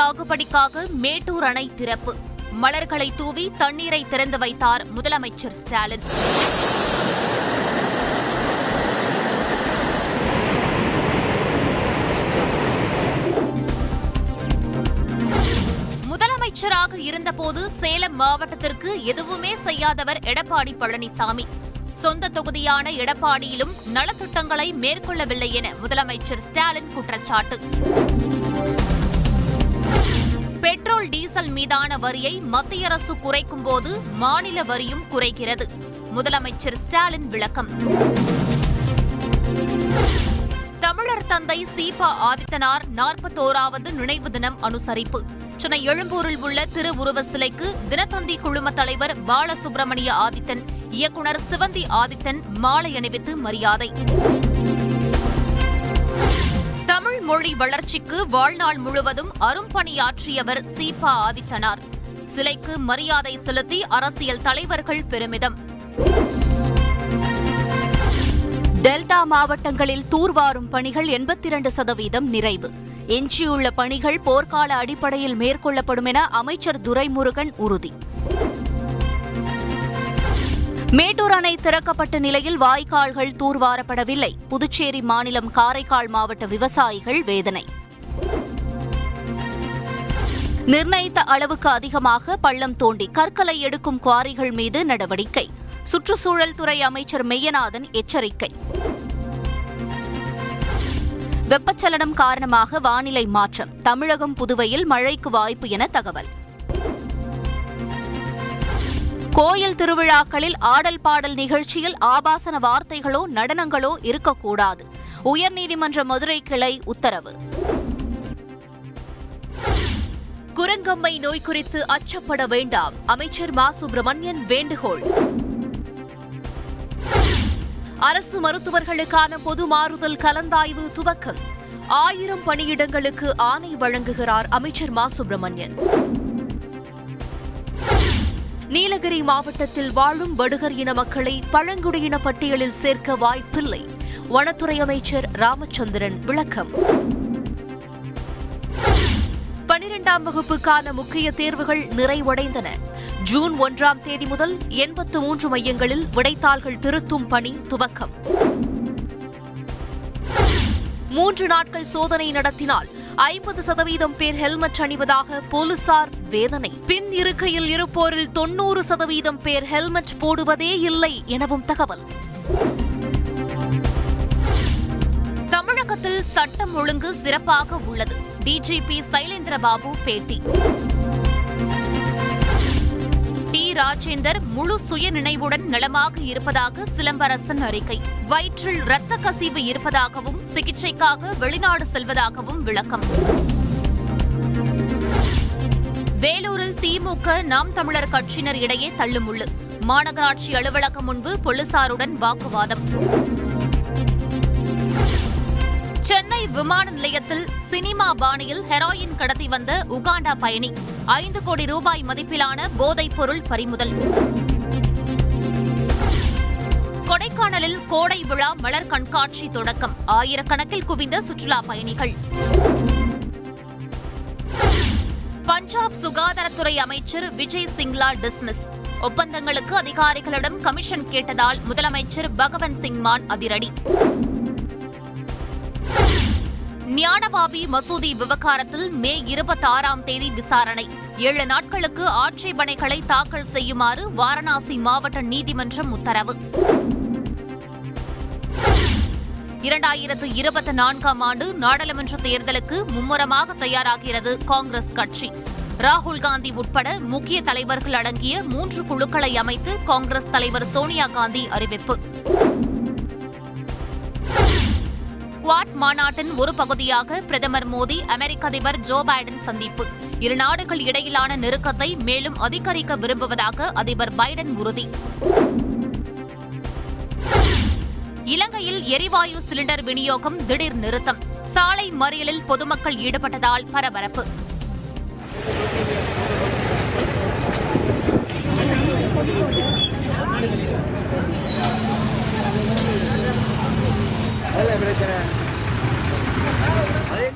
சாகுபடிக்காக மேட்டூர் அணை திறப்பு, மலர்களை தூவி தண்ணீரை திறந்து வைத்தார் முதலமைச்சர் ஸ்டாலின். முதலமைச்சராக இருந்தபோது சேலம் மாவட்டத்திற்கு எதுவுமே செய்யாதவர் எடப்பாடி பழனிசாமி. சொந்த தொகுதியான எடப்பாடியிலும் நலத்திட்டங்களை மேற்கொள்ளவில்லை என முதலமைச்சர் ஸ்டாலின் குற்றச்சாட்டு. பெட்ரோல் டீசல் மீதான வரியை மத்திய அரசு குறைக்கும் போது மாநில வரியும் குறைகிறது, முதலமைச்சர் ஸ்டாலின் விளக்கம். தமிழர் தந்தை சீபா ஆதித்தனார் 41வது நினைவு தினம் அனுசரிப்பு, சென்னை எழும்பூரில் உள்ள திருவுருவ சிலைக்கு தினத்தந்தி குழும தலைவர் பாலசுப்பிரமணிய ஆதித்தன், இயக்குநர் சிவந்தி ஆதித்தன் மாலை அணிவித்து மரியாதை. தமிழ் மொழி வளர்ச்சிக்கு வாழ்நாள் முழுவதும் அரும்பணியாற்றியவர் சீபா ஆதித்தனார், சிலைக்கு மரியாதை செலுத்தி அரசியல் தலைவர்கள் பெருமிதம். டெல்டா மாவட்டங்களில் தூர்வாரும் பணிகள் 82% நிறைவு, எஞ்சியுள்ள பணிகள் போர்க்கால அடிப்படையில் மேற்கொள்ளப்படும் என அமைச்சர் துரைமுருகன் உறுதி. மேட்டூர் அணை திறக்கப்பட்ட நிலையில் வாய்க்கால்கள் தூர்வாரப்படவில்லை, புதுச்சேரி மாநிலம் காரைக்கால் மாவட்ட விவசாயிகள் வேதனை. நிர்ணயித்த அளவுக்கு அதிகமாக பள்ளம் தோண்டி கற்களை எடுக்கும் குவாரிகள் மீது நடவடிக்கை, சுற்றுச்சூழல் துறை அமைச்சர் மெய்யநாதன் எச்சரிக்கை. வெப்பச்சலனம் காரணமாக வானிலை மாற்றம், தமிழகம் புதுவையில் மழைக்கு வாய்ப்பு என தகவல். கோயில் திருவிழாக்களில் ஆடல் பாடல் நிகழ்ச்சியில் ஆபாசன வார்த்தைகளோ நடனங்களோ இருக்கக்கூடாது, உயர்நீதிமன்ற மதுரை கிளை உத்தரவு. குரங்கம்மை நோய் குறித்து அச்சப்பட வேண்டாம், அமைச்சர் மா சுப்பிரமணியன் வேண்டுகோள். அரசு மருத்துவர்களுக்கான பொது மாறுதல் கலந்தாய்வு துவக்கம், 1000 பணியிடங்களுக்கு ஆணை வழங்குகிறார் அமைச்சர் மா சுப்பிரமணியன். நீலகிரி மாவட்டத்தில் வாழும் வடுகர் இன மக்களை பழங்குடியின பட்டியலில் சேர்க்க வாய்ப்பில்லை, வனத்துறை அமைச்சர் ராமச்சந்திரன் விளக்கம். 12ஆம் வகுப்புக்கான முக்கிய தேர்வுகள் நிறைவடைந்தன, ஜூன் 1ஆம் தேதி முதல் 83 மையங்களில் விடைத்தாள்கள் திருத்தும் பணி துவக்கம். 3 நாட்கள் சோதனை நடத்தினால் 50% பேர் ஹெல்மெட் அணிவதாக போலீசார் வேதனை, பின் இருக்கையில் இருப்போரில் 90% பேர் ஹெல்மெட் போடுவதே இல்லை எனவும் தகவல். தமிழகத்தில் சட்டம் ஒழுங்கு சிறப்பாக உள்ளது, டிஜிபி சைலேந்திர பாபு பேட்டி. டி. ராஜேந்தர் முழு சுயநினைவுடன் நலமாக இருப்பதாக சிலம்பரசன் அறிக்கை, வயிற்றில் இரத்த கசிவு இருப்பதாகவும் சிகிச்சைக்காக வெளிநாடு செல்வதாகவும் விளக்கம். வேலூரில் திமுக நாம் தமிழர் கட்சியினர் இடையே தள்ளுமுள்ளு, மாநகராட்சி அலுவலகம் முன்பு போலீசாருடன் வாக்குவாதம். சென்னை விமான நிலையத்தில் சினிமா பாணியில் ஹெராயின் கடத்தி வந்த உகாண்டா பயணி, 5 கோடி ரூபாய் மதிப்பிலான போதைப் பொருள் பறிமுதல். கொடைக்கானலில் கோடை விழா மலர் கண்காட்சி தொடக்கம், ஆயிரக்கணக்கில் குவிந்த சுற்றுலா பயணிகள். பஞ்சாப் சுகாதாரத்துறை அமைச்சர் விஜய் சிங்லா டிஸ்மிஸ், ஒப்பந்தங்களுக்கு அதிகாரிகளிடம் கமிஷன் கேட்டதால் முதலமைச்சர் பகவந்த் சிங் மான் அதிரடி. ஞானபாபி மசூதி விவகாரத்தில் மே 26ஆம் தேதி விசாரணை, 7 நாட்களுக்கு ஆட்சேபனைகளை தாக்கல் செய்யுமாறு வாரணாசி மாவட்ட நீதிமன்றம் உத்தரவு. 2024ஆம் ஆண்டு நாடாளுமன்ற தேர்தலுக்கு மும்முரமாக தயாராகிறது காங்கிரஸ் கட்சி, ராகுல்காந்தி உட்பட முக்கிய தலைவர்கள் அடங்கிய 3 குழுக்களை அமைத்து காங்கிரஸ் தலைவர் சோனியாகாந்தி அறிவிப்பு. குவாட் மாநாட்டின் ஒரு பகுதியாக பிரதமர் மோடி அமெரிக்க அதிபர் ஜோ பைடன் சந்திப்பு, இரு நாடுகள் இடையிலான நெருக்கத்தை மேலும் அதிகரிக்க விரும்புவதாக அதிபர் பைடன் உறுதி. இலங்கையில் எரிவாயு சிலிண்டர் விநியோகம் திடீர் நிறுத்தம், சாலை மறியலில் பொதுமக்கள் ஈடுபட்டதால் பரபரப்பு.